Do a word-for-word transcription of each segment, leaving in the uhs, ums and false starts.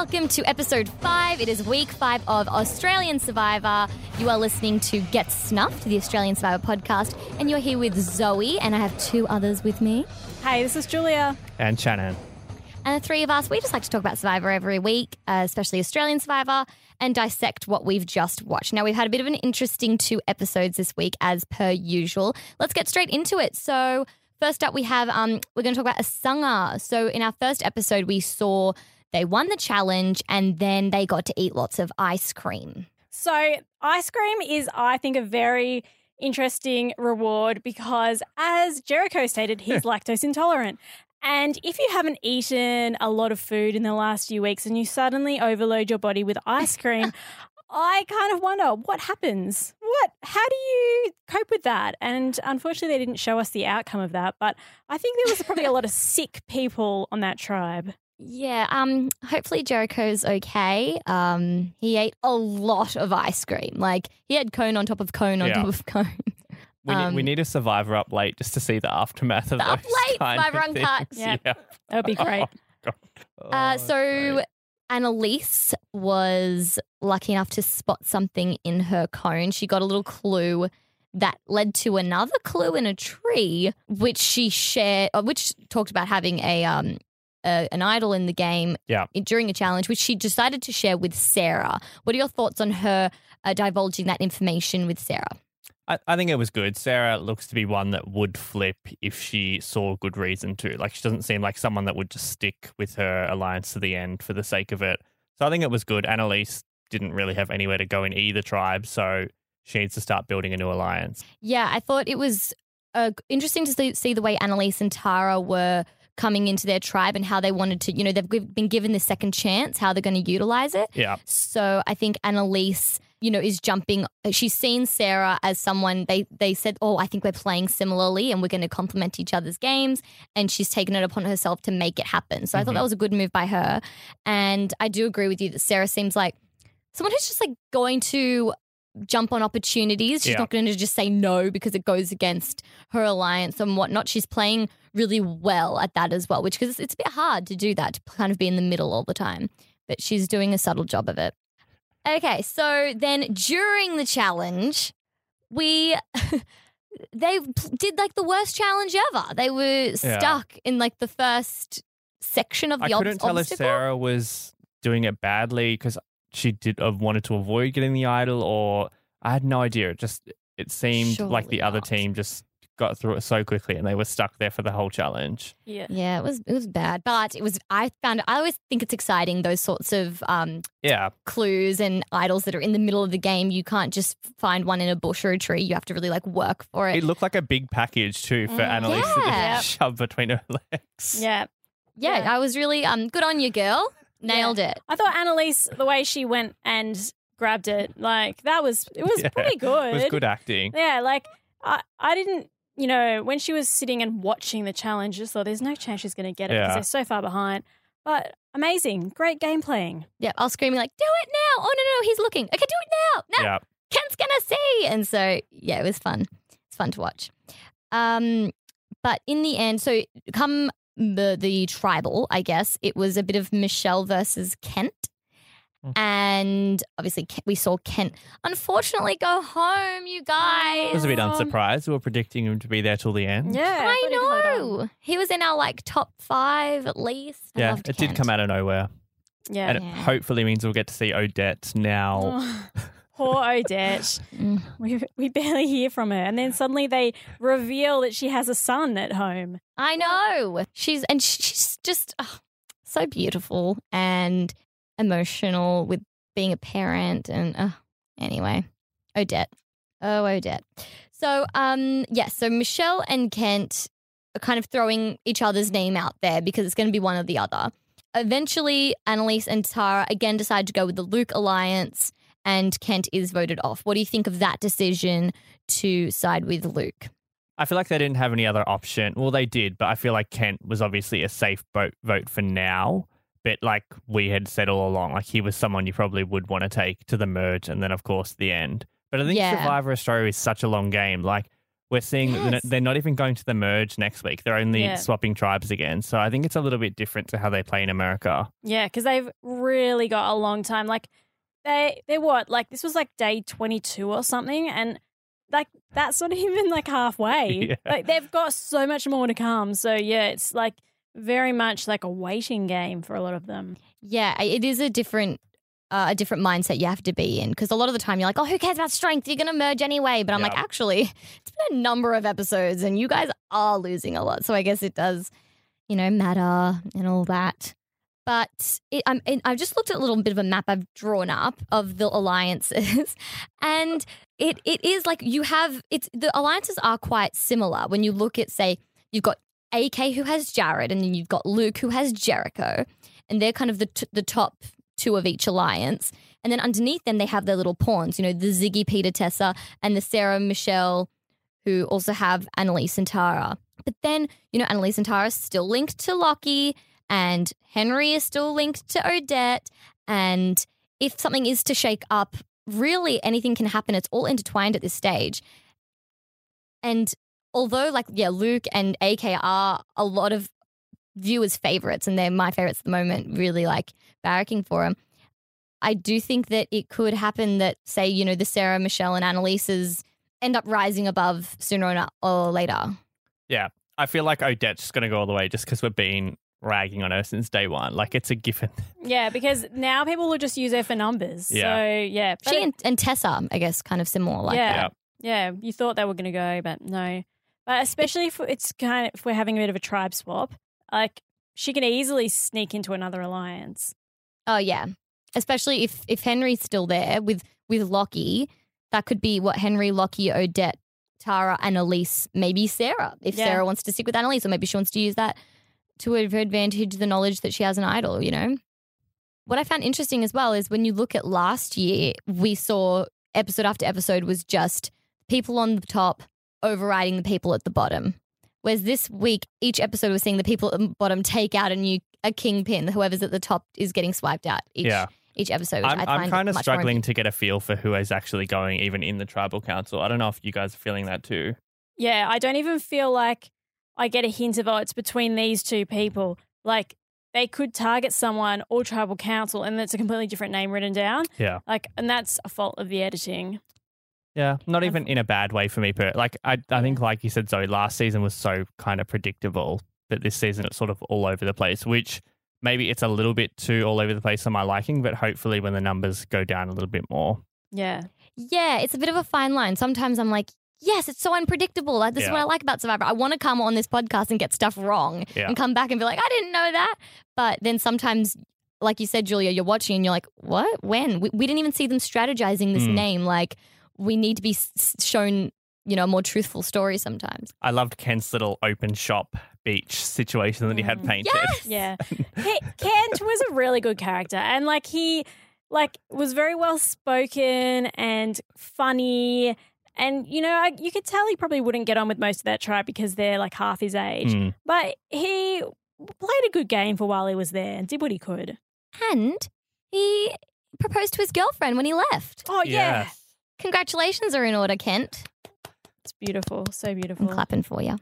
Welcome to episode five. It is week five of Australian Survivor. You are listening to Get Snuffed, the Australian Survivor podcast, and you're here with Zoe, and I have two others with me. Hey, this is Julia. And Shannon. And the three of us, we just like to talk about Survivor every week, uh, especially Australian Survivor, and dissect what we've just watched. Now, we've had a bit of an interesting two episodes this week, as per usual. Let's get straight into it. So first up, we have um, we're going to talk about Asanga. So in our first episode, we saw they won the challenge and then they got to eat lots of ice cream. So ice cream is, I think, a very interesting reward because, as Jericho stated, he's lactose intolerant. And if you haven't eaten a lot of food in the last few weeks and you suddenly overload your body with ice cream, I kind of wonder what happens. What? How do you cope with that? And unfortunately, they didn't show us the outcome of that. But I think there was probably a lot of sick people on that tribe. Yeah. Um. Hopefully Jericho's okay. Um. He ate a lot of ice cream. Like he had cone on top of cone on yeah. top of cone. We, um, need, we need a Survivor up late just to see the aftermath of the up late Survivor uncut. Yeah. yeah, that would be great. Oh, oh, uh, so great. Annalise was lucky enough to spot something in her cone. She got a little clue that led to another clue in a tree, which she shared, which talked about having a um. Uh, an idol in the game yeah. during a challenge, which she decided to share with Sarah. What are your thoughts on her uh, divulging that information with Sarah? I, I think it was good. Sarah looks to be one that would flip if she saw good reason to. Like, she doesn't seem like someone that would just stick with her alliance to the end for the sake of it. So I think it was good. Annalise didn't really have anywhere to go in either tribe, so she needs to start building a new alliance. Yeah, I thought it was uh, interesting to see, see the way Annalise and Tara were coming into their tribe and how they wanted to, you know, they've been given the second chance, how they're going to utilize it. Yeah. So I think Annalise, you know, is jumping. She's seen Sarah as someone they, they said, oh, I think we're playing similarly and we're going to complement each other's games. And she's taken it upon herself to make it happen. So mm-hmm. I thought that was a good move by her. And I do agree with you that Sarah seems like someone who's just like going to jump on opportunities. She's yeah. not going to just say no because it goes against her alliance and whatnot. She's playing really well at that as well, which because it's, it's a bit hard to do that, to kind of be in the middle all the time. But she's doing a subtle job of it. Okay, so then during the challenge, we they did like the worst challenge ever. They were stuck yeah. in like the first section of the obstacle. I ob- couldn't tell obstacle. if Sarah was doing it badly because she did uh, wanted to avoid getting the idol, or I had no idea. It just it seemed Surely like the not. other team just got through it so quickly and they were stuck there for the whole challenge. Yeah. Yeah, it was it was bad. But it was I found I always think it's exciting, those sorts of um yeah. clues and idols that are in the middle of the game. You can't just find one in a bush or a tree. You have to really like work for it. It looked like a big package too for mm. Annalise yeah. to just shove between her legs. Yeah. yeah. Yeah, I was really um good on you, girl. Nailed yeah. it. I thought Annalise, the way she went and grabbed it, like that was it was yeah. pretty good. It was good acting. Yeah, like I I didn't You know, when she was sitting and watching the challenge, just thought there's no chance she's going to get it yeah. because they're so far behind. But amazing. Great game playing. Yeah, I was screaming like, do it now. Oh, no, no, he's looking. Okay, do it now. No, yeah. Kent's going to see. And so, yeah, it was fun. It's fun to watch. Um, but in the end, so come the, the tribal, I guess, it was a bit of Michelle versus Kent. And obviously we saw Kent unfortunately go home, you guys. I was a bit unsurprised. We were predicting him to be there till the end. Yeah. I know. He was in our like top five at least. I yeah, it Kent. did come out of nowhere. Yeah. And yeah. it hopefully means we'll get to see Odette now. Oh, poor Odette. we, we barely hear from her. And then suddenly they reveal that she has a son at home. I know. She's and she's just oh, so beautiful and emotional with being a parent and uh, anyway, Odette. Oh, Odette. So, um, yes, yeah, so Michelle and Kent are kind of throwing each other's name out there because it's going to be one or the other. Eventually, Annalise and Tara again decide to go with the Luke alliance and Kent is voted off. What do you think of that decision to side with Luke? I feel like they didn't have any other option. Well, they did, but I feel like Kent was obviously a safe vote vote for now. But like we had said all along, like he was someone you probably would want to take to the merge and then, of course, the end. But I think yeah. Survivor Australia is such a long game. Like We're seeing yes. that they're not even going to the merge next week. They're only yeah. swapping tribes again. So I think it's a little bit different to how they play in America. Yeah, because they've really got a long time. Like, they, they're what? Like, this was like day twenty-two or something. And, like, that's not even like halfway. Yeah. Like, they've got so much more to come. So, yeah, it's like very much like a waiting game for a lot of them. Yeah, it is a different. Uh, a different mindset you have to be in, because a lot of the time you're like, oh, who cares about strength? You're going to merge anyway. But I'm yep. like, actually, it's been a number of episodes and you guys are losing a lot. So I guess it does, you know, matter and all that. But it, I'm, it, I've just looked at a little bit of a map I've drawn up of the alliances and it it is like you have it's the alliances are quite similar when you look at, say, you've got A K who has Jared and then you've got Luke who has Jericho, and they're kind of the t- the top two of each alliance. And then underneath them, they have their little pawns, you know, the Ziggy, Peter, Tessa, and the Sarah, Michelle, who also have Annalise and Tara. But then, you know, Annalise and Tara is still linked to Lockie, and Henry is still linked to Odette. And if something is to shake up, really anything can happen. It's all intertwined at this stage. And although, like, yeah, Luke and A K are a lot of viewers' favourites, and they're my favourites at the moment, really like barracking for them. I do think that it could happen that, say, you know, the Sarah, Michelle and Annalise's end up rising above sooner or later. Yeah. I feel like Odette's going to go all the way just because we've been ragging on her since day one. Like, it's a given. Yeah, because now people will just use her for numbers. Yeah. So, yeah. But she and, and Tessa, I guess, kind of similar. Like yeah. That. Yeah. You thought they were going to go, but no. But especially if it's kind of, if we're having a bit of a tribe swap, like, she can easily sneak into another alliance. Oh, yeah. Especially if, if Henry's still there with, with Lockie, that could be what Henry, Lockie, Odette, Tara, Annalise, maybe Sarah, if yeah. Sarah wants to stick with Annalise, or maybe she wants to use that to her advantage, the knowledge that she has an idol, you know. What I found interesting as well is when you look at last year, we saw episode after episode was just people on the top overriding the people at the bottom. Whereas this week, each episode was seeing the people at the bottom take out a new a kingpin. Whoever's at the top is getting swiped out each yeah. each episode. I'm, I'm kind of struggling to get a feel for who is actually going even in the tribal council. I don't know if you guys are feeling that too. Yeah, I don't even feel like I get a hint of, oh, it's between these two people. Like, they could target someone or tribal council and it's a completely different name written down. Yeah. Like, and that's a fault of the editing. Yeah, not even in a bad way for me. But like, I I think, like you said, Zoe, last season was so kind of predictable, but this season it's sort of all over the place, which maybe it's a little bit too all over the place to my liking, but hopefully when the numbers go down a little bit more. Yeah. Yeah, it's a bit of a fine line. Sometimes I'm like, yes, it's so unpredictable. Like, this yeah. is what I like about Survivor. I want to come on this podcast and get stuff wrong yeah. and come back and be like, I didn't know that. But then sometimes, like you said, Julia, you're watching and you're like, what? When? We, we didn't even see them strategizing this mm. name. Like, we need to be shown, you know, a more truthful story sometimes. I loved Kent's little open shop beach situation that mm. he had painted. Yes! Yeah. He, Kent was a really good character, and like he like was very well spoken and funny, and, you know, I, you could tell he probably wouldn't get on with most of that tribe because they're like half his age. Mm. But he played a good game for while he was there and did what he could. And he proposed to his girlfriend when he left. Oh, yeah. yeah. Congratulations are in order, Kent. It's beautiful. So beautiful. I'm clapping for you.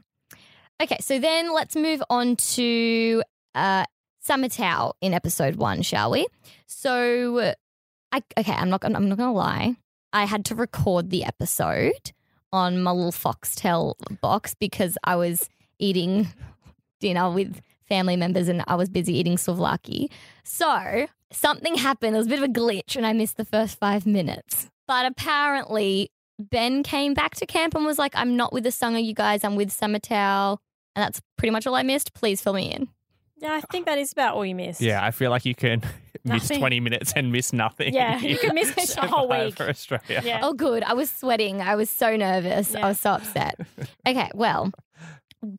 Okay, so then let's move on to uh, Samatau in episode one, shall we? So, I, okay, I'm not, I'm not going to lie. I had to record the episode on my little Foxtel box because I was eating dinner with family members and I was busy eating souvlaki. So something happened. There was a bit of a glitch and I missed the first five minutes. But apparently Ben came back to camp and was like, I'm not with Asanga, you guys. I'm with Samatau. And that's pretty much all I missed. Please fill me in. Yeah, I think that is about all you missed. Yeah, I feel like you can nothing. miss twenty minutes and miss nothing. Yeah, you, you can miss a whole week. For Australia. Yeah. Oh, good. I was sweating. I was so nervous. Yeah. I was so upset. Okay, well,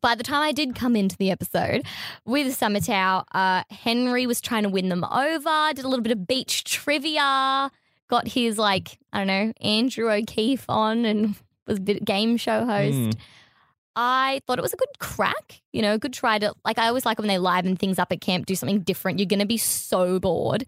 by the time I did come into the episode with Samatau, uh, Henry was trying to win them over, did a little bit of beach trivia. Got his, like, I don't know, Andrew O'Keefe on and was a bit game show host. Mm. I thought it was a good crack, you know, a good try to, like, I always like when they liven things up at camp, do something different. You're going to be so bored.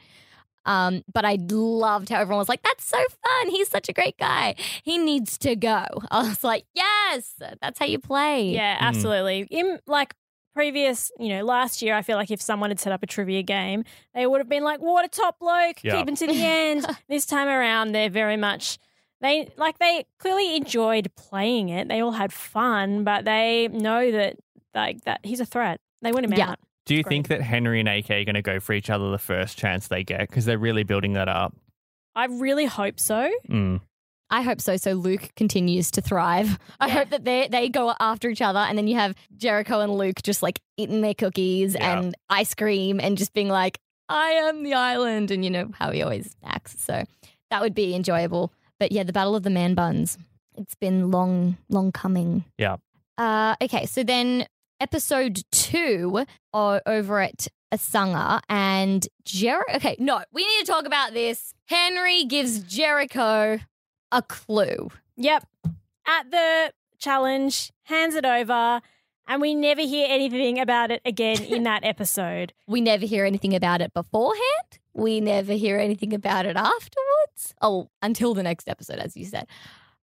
Um, but I loved how everyone was like, that's so fun. He's such a great guy. He needs to go. I was like, yes, that's how you play. Yeah, absolutely. Mm. In like previous, you know, last year, I feel like if someone had set up a trivia game, they would have been like, what a top bloke, yep. keep him to the end. This time around, they're very much, they like they clearly enjoyed playing it. They all had fun, but they know that like that he's a threat. They want him yeah. out. Do you Great. think that Henry and A K are going to go for each other the first chance they get? Because they're really building that up. I really hope so. Mm. I hope so. So Luke continues to thrive. Yeah. I hope that they they go after each other, and then you have Jericho and Luke just like eating their cookies yeah. and ice cream and just being like, I am the island, and you know how he always acts. So that would be enjoyable. But yeah, the Battle of the Man Buns. It's been long, long coming. Yeah. Uh, okay, so then... Episode two uh, over at Asanga and Jer. Okay, no, we need to talk about this. Henry gives Jericho a clue. Yep. At the challenge, hands it over, and we never hear anything about it again in that episode. We never hear anything about it beforehand. We never hear anything about it afterwards. Oh, until the next episode, as you said.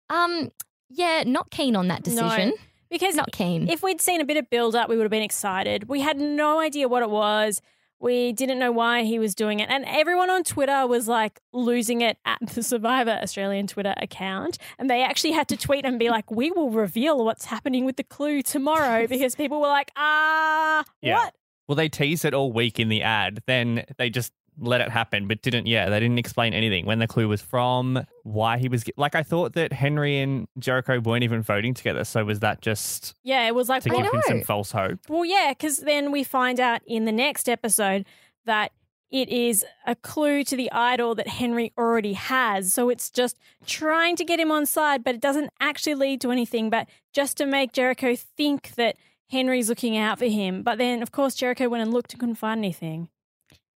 Um, yeah, not keen on that decision. No. Because not keen. If we'd seen a bit of build up, we would have been excited. We had no idea what it was. We didn't know why he was doing it. And everyone on Twitter was like losing it at the Survivor Australian Twitter account. And they actually had to tweet and be like, we will reveal what's happening with the clue tomorrow, because people were like, ah, yeah. what? Well, they teased it all week in the ad. Then they just let it happen, but didn't, yeah, they didn't explain anything. When the clue was from, why he was, like, I thought that Henry and Jericho weren't even voting together, so was that just yeah, it was like, to I give know. him some false hope? Well, yeah, because then we find out in the next episode that it is a clue to the idol that Henry already has, so it's just trying to get him on side, but it doesn't actually lead to anything, but just to make Jericho think that Henry's looking out for him. But then, of course, Jericho went and looked and couldn't find anything.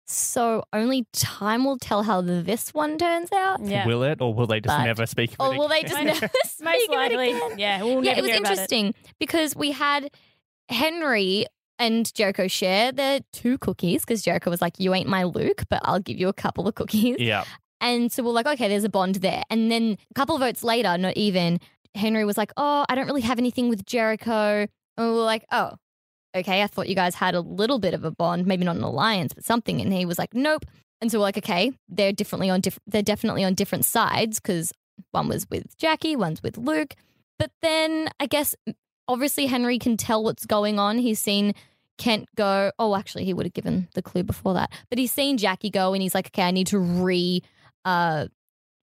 So only time will tell how this one turns out. Yeah. Will it, or will they just but, never speak? Or will again? they just never speak? Most likely, it yeah. We'll yeah, never it was hear interesting about it. Because we had Henry and Jericho share their two cookies, because Jericho was like, "You ain't my Luke, but I'll give you a couple of cookies." Yeah, and so we're like, "Okay, there's a bond there." And then a couple of votes later, not even, Henry was like, "Oh, I don't really have anything with Jericho," and we were like, "Oh. Okay, I thought you guys had a little bit of a bond, maybe not an alliance, but something." And he was like, nope. And so we're like, okay, they're differently on diff- they're definitely on different sides, because one was with Jackie, one's with Luke. But then I guess obviously Henry can tell what's going on. He's seen Kent go. Oh, actually, he would have given the clue before that. But he's seen Jackie go, and he's like, okay, I need to re, uh,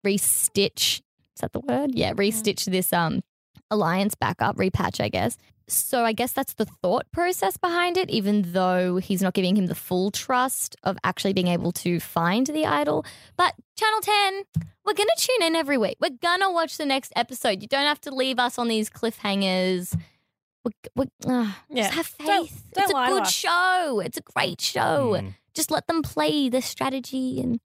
re-stitch. Is that the word? Yeah, re-stitch this um alliance back up, repatch, I guess. So I guess that's the thought process behind it, even though he's not giving him the full trust of actually being able to find the idol. But Channel ten, we're going to tune in every week. We're going to watch the next episode. You don't have to leave us on these cliffhangers. We're, we're, uh, yeah. Just have faith. Don't, don't it's a good us. show. It's a great show. Mm. Just let them play the strategy. And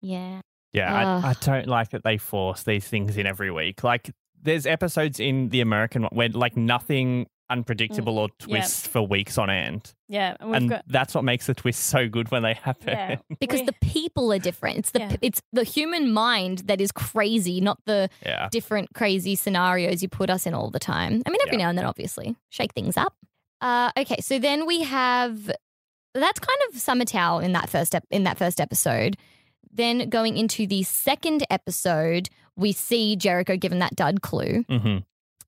yeah. Yeah, uh, I, I don't like that they force these things in every week. Like there's episodes in the American where like nothing – unpredictable or twists yeah. for weeks on end. Yeah. And, and got- that's what makes the twists so good when they happen. Yeah. Because we- the people are different. It's the yeah. it's the human mind that is crazy, not the yeah. different crazy scenarios you put us in all the time. I mean, every yeah. now and then, obviously. Shake things up. Uh, okay, so then we have, that's kind of Samatau in that first ep- in that first episode. Then going into the second episode, we see Jericho given that dud clue. Mm-hmm.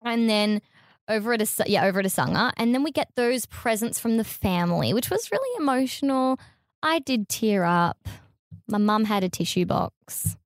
And then Over at As- yeah, over at Asanga, and then we get those presents from the family, which was really emotional. I did tear up. My mum had a tissue box.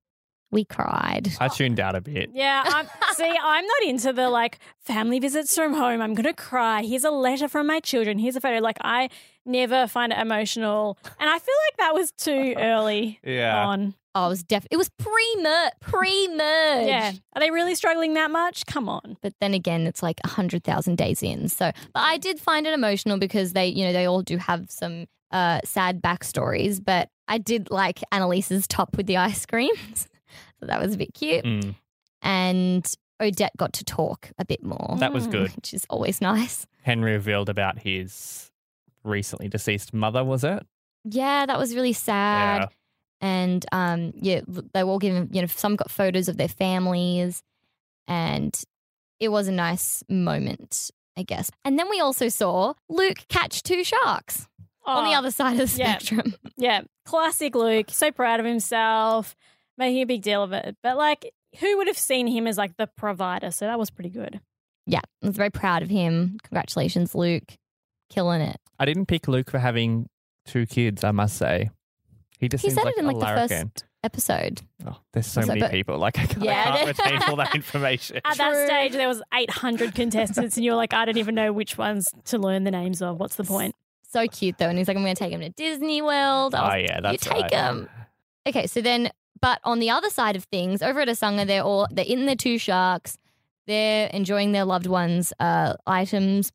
We cried. I tuned out a bit. Yeah, I'm, see, I'm not into the like family visits from home. I'm gonna cry. Here's a letter from my children. Here's a photo. Like I never find it emotional, and I feel like that was too early. yeah. on. Oh, it was def- It was pre-merge. Pre-merge. Yeah. Are they really struggling that much? Come on. But then again, it's like one hundred thousand days in. So, but I did find it emotional because they, you know, they all do have some uh, sad backstories. But I did like Annalise's top with the ice creams. So that was a bit cute. Mm. And Odette got to talk a bit more. That was good. Which is always nice. Henry revealed about his recently deceased mother, was it? Yeah, that was really sad. Yeah. And um, yeah, they were all given, you know, some got photos of their families, and it was a nice moment, I guess. And then we also saw Luke catch two sharks oh, on the other side of the yeah. spectrum. Yeah, classic Luke, so proud of himself, making a big deal of it. But, like, who would have seen him as, like, the provider? So that was pretty good. Yeah, I was very proud of him. Congratulations, Luke. Killing it. I didn't pick Luke for having two kids, I must say. He just he seems said like it in like the first episode. Oh, there's so also, many but, people. Like I can't, yeah. I can't retain all that information. At True. that stage, there was eight hundred contestants, and you were like, I don't even know which ones to learn the names of. What's the point? So cute though, and he's like, I'm going to take him to Disney World. I was, oh yeah, that's you take right. him. Okay, so then, but on the other side of things, over at Asanga, they're all they're in the two sharks. They're enjoying their loved ones' uh, items.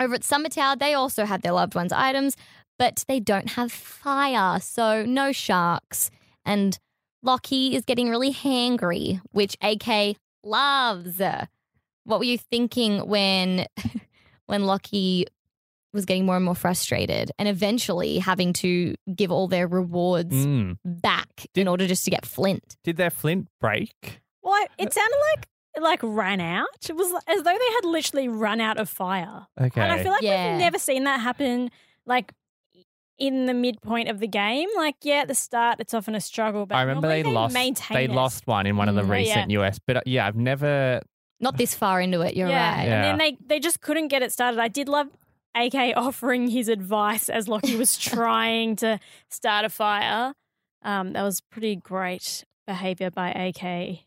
Over at Samatau, they also have their loved ones' items. But they don't have fire, so no sharks. And Lockie is getting really hangry, which A K loves. What were you thinking when when Lockie was getting more and more frustrated and eventually having to give all their rewards mm. back did, in order just to get Flint? Did their Flint break? Well, it sounded like it like ran out. It was as though they had literally run out of fire. Okay. And I feel like yeah. we've never seen that happen, like, in the midpoint of the game. Like, yeah, at the start, it's often a struggle. But I remember they, they lost They it. lost one in one of the mm, recent yeah. U S. But, uh, yeah, I've never... Not this far into it, you're yeah. right. Yeah. And then they, they just couldn't get it started. I did love A K offering his advice as Lockie was trying to start a fire. Um, that was pretty great behaviour by A K.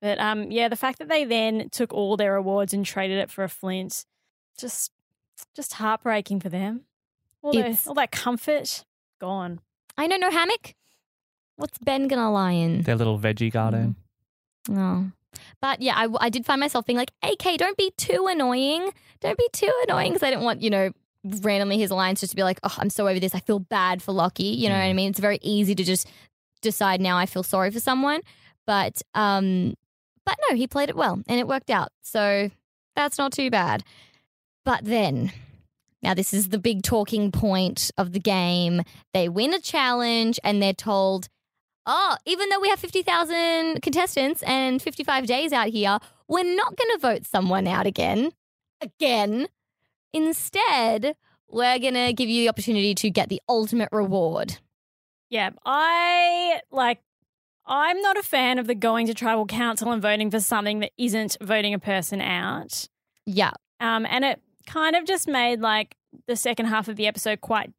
But, um, yeah, the fact that they then took all their rewards and traded it for a Flint, just, just heartbreaking for them. All, those, all that comfort, gone. I know, no hammock. What's Ben going to lie in? Their little veggie garden. Mm. Oh. But, yeah, I, I did find myself being like, A K, don't be too annoying. Don't be too annoying, because I didn't want, you know, randomly his alliance just to be like, oh, I'm so over this. I feel bad for Lockie. You know mm. what I mean? It's very easy to just decide now I feel sorry for someone. But, um, but no, he played it well and it worked out. So that's not too bad. But then... Now, this is the big talking point of the game. They win a challenge and they're told, oh, even though we have fifty thousand contestants and fifty-five days out here, we're not going to vote someone out again. Again. Instead, we're going to give you the opportunity to get the ultimate reward. Yeah, I, like, I'm not a fan of the going to tribal council and voting for something that isn't voting a person out. Yeah. Um, and it... kind of just made, like, the second half of the episode quite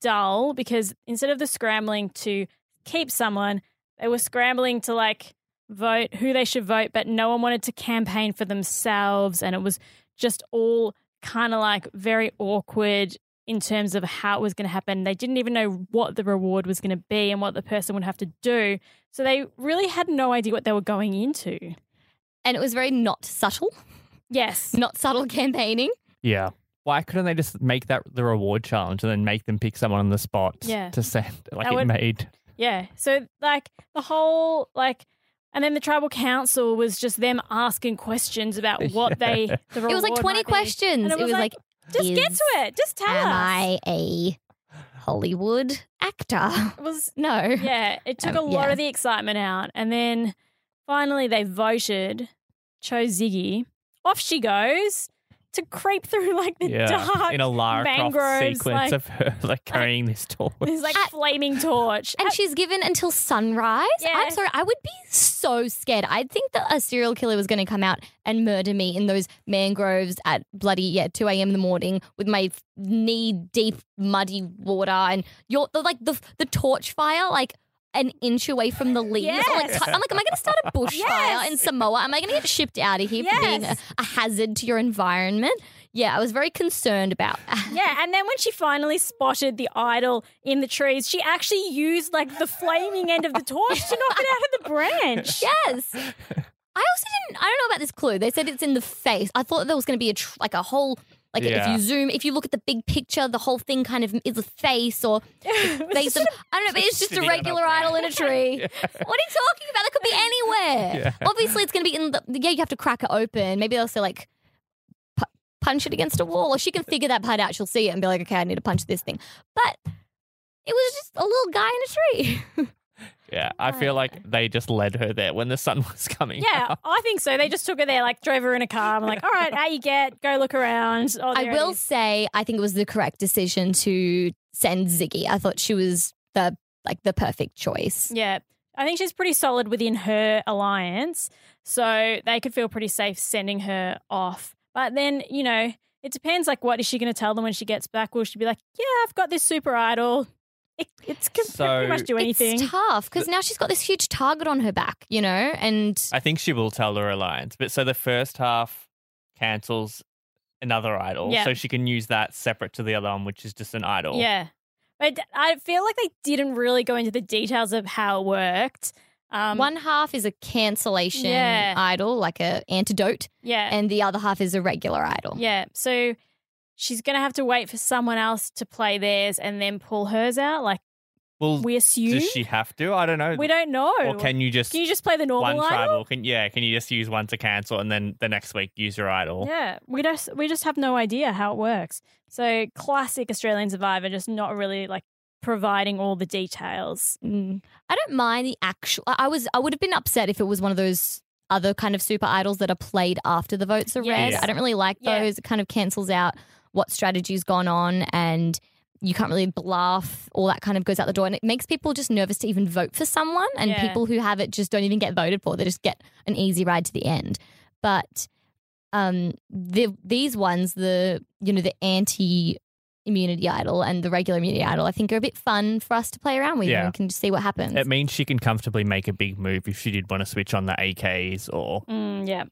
dull, because instead of the scrambling to keep someone, they were scrambling to, like, vote who they should vote, but no one wanted to campaign for themselves, and it was just all kind of, like, very awkward in terms of how it was going to happen. They didn't even know what the reward was going to be and what the person would have to do, so they really had no idea what they were going into. And it was very not subtle. Yes. Not subtle campaigning. Yeah. Why couldn't they just make that the reward challenge and then make them pick someone on the spot yeah. to send, like, would, it made? Yeah. So, like, the whole, like, and then the tribal council was just them asking questions about what yeah. they, the reward It was like twenty questions. It was, it was like, like just get to it. Just tell am us. Am I a Hollywood actor? It was, no. Yeah. It took um, a lot yeah. of the excitement out. And then finally they voted, chose Ziggy. Off she goes. To creep through, like, the yeah, dark in a Lara Croft sequence, like, of her, like, carrying, like, this torch. This, like, At, flaming torch. And At, she's given until sunrise. Yeah. I'm sorry. I would be so scared. I'd think that a serial killer was going to come out and murder me in those mangroves at bloody, yeah, two a.m. in the morning with my knee-deep muddy water and, your the, like, the the torch fire, like, an inch away from the leaves. Yes. I'm, like, t- I'm like, am I going to start a bushfire yes. in Samoa? Am I going to get shipped out of here yes. for being a, a hazard to your environment? Yeah, I was very concerned about that. Yeah, and then when she finally spotted the idol in the trees, she actually used, like, the flaming end of the torch to knock it out of the branch. Yes. I also didn't, I don't know about this clue. They said it's in the face. I thought there was going to be, a tr- like, a whole... Like yeah. if you zoom, if you look at the big picture, the whole thing kind of is a face or face of, I don't know, but it's just a regular idol in a tree. yeah. What are you talking about? That could be anywhere. Yeah. Obviously it's going to be in the, yeah, you have to crack it open. Maybe they'll say, like, pu- punch it against a wall, or she can figure that part out. She'll see it and be like, okay, I need to punch this thing. But It was just a little guy in a tree. Yeah, I feel like they just led her there when the sun was coming Yeah, up. I think so. They just took her there, like drove her in a car. I'm like, all right, how you get? Go look around. Oh, I will say I think it was the correct decision to send Ziggy. I thought she was the like the perfect choice. Yeah, I think she's pretty solid within her alliance, so they could feel pretty safe sending her off. But then, you know, it depends, like what is she going to tell them when she gets back? Will she be like, yeah, I've got this super idol. It, it's can so, pretty much do anything. It's tough because now she's got this huge target on her back, you know, and I think she will tell her alliance. But so the first half cancels another idol, yeah. So she can use that separate to the other one, which is just an idol. Yeah, but I feel like they didn't really go into the details of how it worked. Um, One half is a cancellation yeah. idol, like a antidote, yeah, and the other half is a regular idol. Yeah, so. She's going to have to wait for someone else to play theirs and then pull hers out, like well, we assume. Does she have to? I don't know. We don't know. Or can you just, can you just play the normal one idol? Can, yeah, can you just use one to cancel and then the next week use your idol? Yeah, we just, we just have no idea how it works. So classic Australian Survivor, just not really like providing all the details. Mm. I don't mind the actual – I was I would have been upset if it was one of those – other kind of super idols that are played after the votes are read. Yes. I don't really like those. Yeah. It kind of cancels out what strategy's gone on and you can't really bluff. All that kind of goes out the door and it makes people just nervous to even vote for someone and yeah. people who have it just don't even get voted for. They just get an easy ride to the end. But um, the, these ones, the you know the anti-immunity idol and the regular immunity idol, I think are a bit fun for us to play around with yeah. and can just see what happens. It means she can comfortably make a big move if she did want to switch on the A Ks or... Mm, yeah.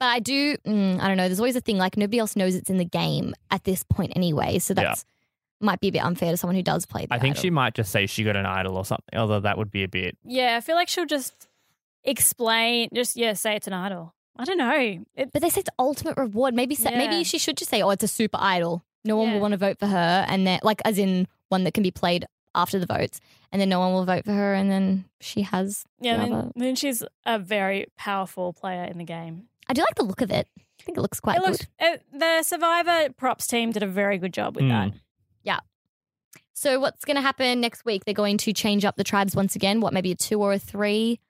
But I do, mm, I don't know, there's always a thing like nobody else knows it's in the game at this point anyway, so that's yeah. might be a bit unfair to someone who does play the I think idol. She might just say she got an idol or something, although that would be a bit... Yeah, I feel like she'll just explain, just, yeah, say it's an idol. I don't know. It, but they say it's ultimate reward. Maybe yeah. maybe she should just say, oh, it's a super idol. No one yeah. will want to vote for her and then like as in one that can be played after the votes and then no one will vote for her and then she has Yeah, the then, then she's a very powerful player in the game. I do like the look of it. I think it looks quite it looks, good. It, the Survivor props team did a very good job with mm. that. Yeah. So what's going to happen next week? They're going to change up the tribes once again. What, maybe a two or a three?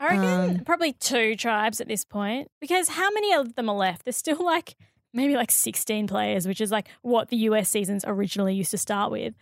I reckon um, probably two tribes at this point because how many of them are left? There's still like... maybe like sixteen players, which is like what the U S seasons originally used to start with.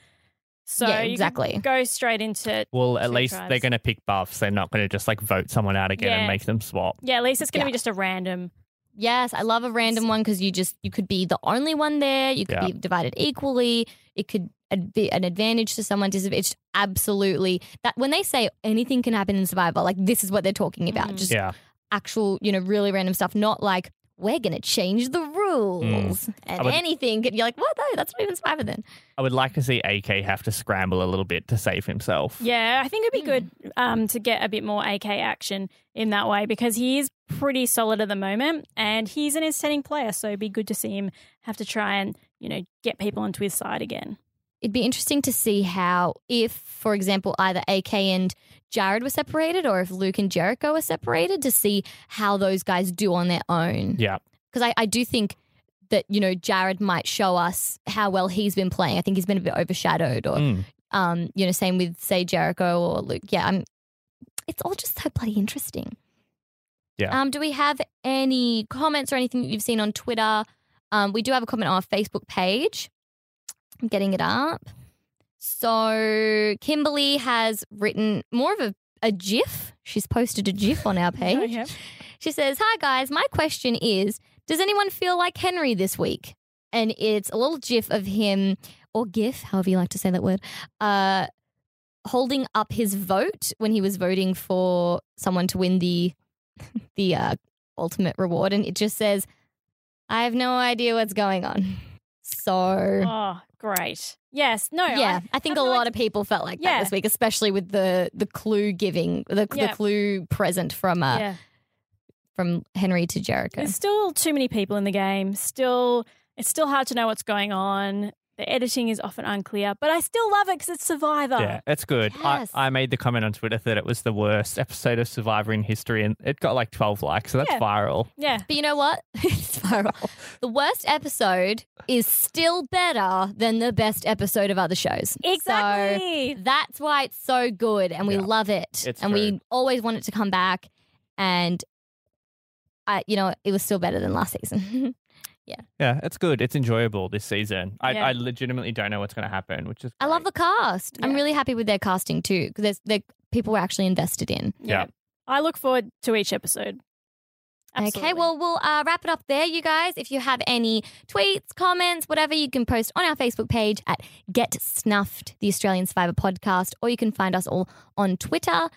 So yeah, exactly. You go straight into Well, at least tribes. They're going to pick buffs. They're not going to just like vote someone out again yeah. and make them swap. Yeah, at least it's going to yeah. be just a random. Yes, I love a random one because you just you could be the only one there. You could yeah. be divided equally. It could be an advantage to someone. It's absolutely that when they say anything can happen in Survivor, like this is what they're talking about. Mm. Just yeah. actual, you know, really random stuff, not like we're going to change the rules mm. and would, anything. And you're like, what? No, that's not even Survivor then. I would like to see A K have to scramble a little bit to save himself. Yeah, I think it'd be mm. good um, to get a bit more A K action in that way because he is pretty solid at the moment and he's an outstanding player. So it'd be good to see him have to try and, you know, get people onto his side again. It'd be interesting to see how if, for example, either A K and Jared were separated or if Luke and Jericho were separated to see how those guys do on their own. Yeah. Because I, I do think that, you know, Jared might show us how well he's been playing. I think he's been a bit overshadowed or, mm. um, you know, same with, say, Jericho or Luke. Yeah, I'm, it's all just so bloody interesting. Yeah. Um, do we have any comments or anything that you've seen on Twitter? Um, we do have a comment on our Facebook page. I'm getting it up. So Kimberly has written more of a, a GIF. She's posted a GIF on our page. Oh, yeah. She says, hi, guys. My question is, does anyone feel like Henry this week? And it's a little GIF of him or GIF, however you like to say that word, uh, holding up his vote when he was voting for someone to win the, the uh, ultimate reward. And it just says, I have no idea what's going on. So. Oh, great. Yes. No. Yeah. I, I think I a lot like, of people felt like yeah. that this week, especially with the, the clue giving, the, yeah. the clue present from uh, yeah. from Henry to Jericho. There's still too many people in the game. Still, it's still hard to know what's going on. The editing is often unclear, but I still love it because it's Survivor. Yeah, it's good. Yes. I, I made the comment on Twitter that it was the worst episode of Survivor in history, and it got like twelve likes, so that's yeah. viral. Yeah. But you know what? It's viral. The worst episode is still better than the best episode of other shows. Exactly. So that's why it's so good, and we yeah. love it. It's and true. We always want it to come back, and, I, you know, it was still better than last season. Yeah. Yeah, it's good. It's enjoyable this season. I, yeah. I legitimately don't know what's going to happen, which is great. I love the cast. Yeah. I'm really happy with their casting too because there's the people we're actually invested in. Yeah. yeah. I look forward to each episode. Absolutely. Okay, well, we'll uh, wrap it up there, you guys. If you have any tweets, comments, whatever, you can post on our Facebook page at Get Snuffed, the Australian Survivor podcast, or you can find us all on Twitter.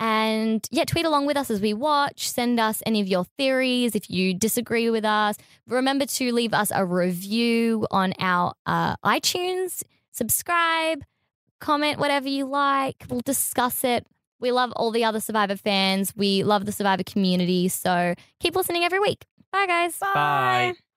And, yeah, tweet along with us as we watch. Send us any of your theories if you disagree with us. Remember to leave us a review on our uh, iTunes. Subscribe. Comment whatever you like. We'll discuss it. We love all the other Survivor fans. We love the Survivor community. So keep listening every week. Bye, guys. Bye. Bye.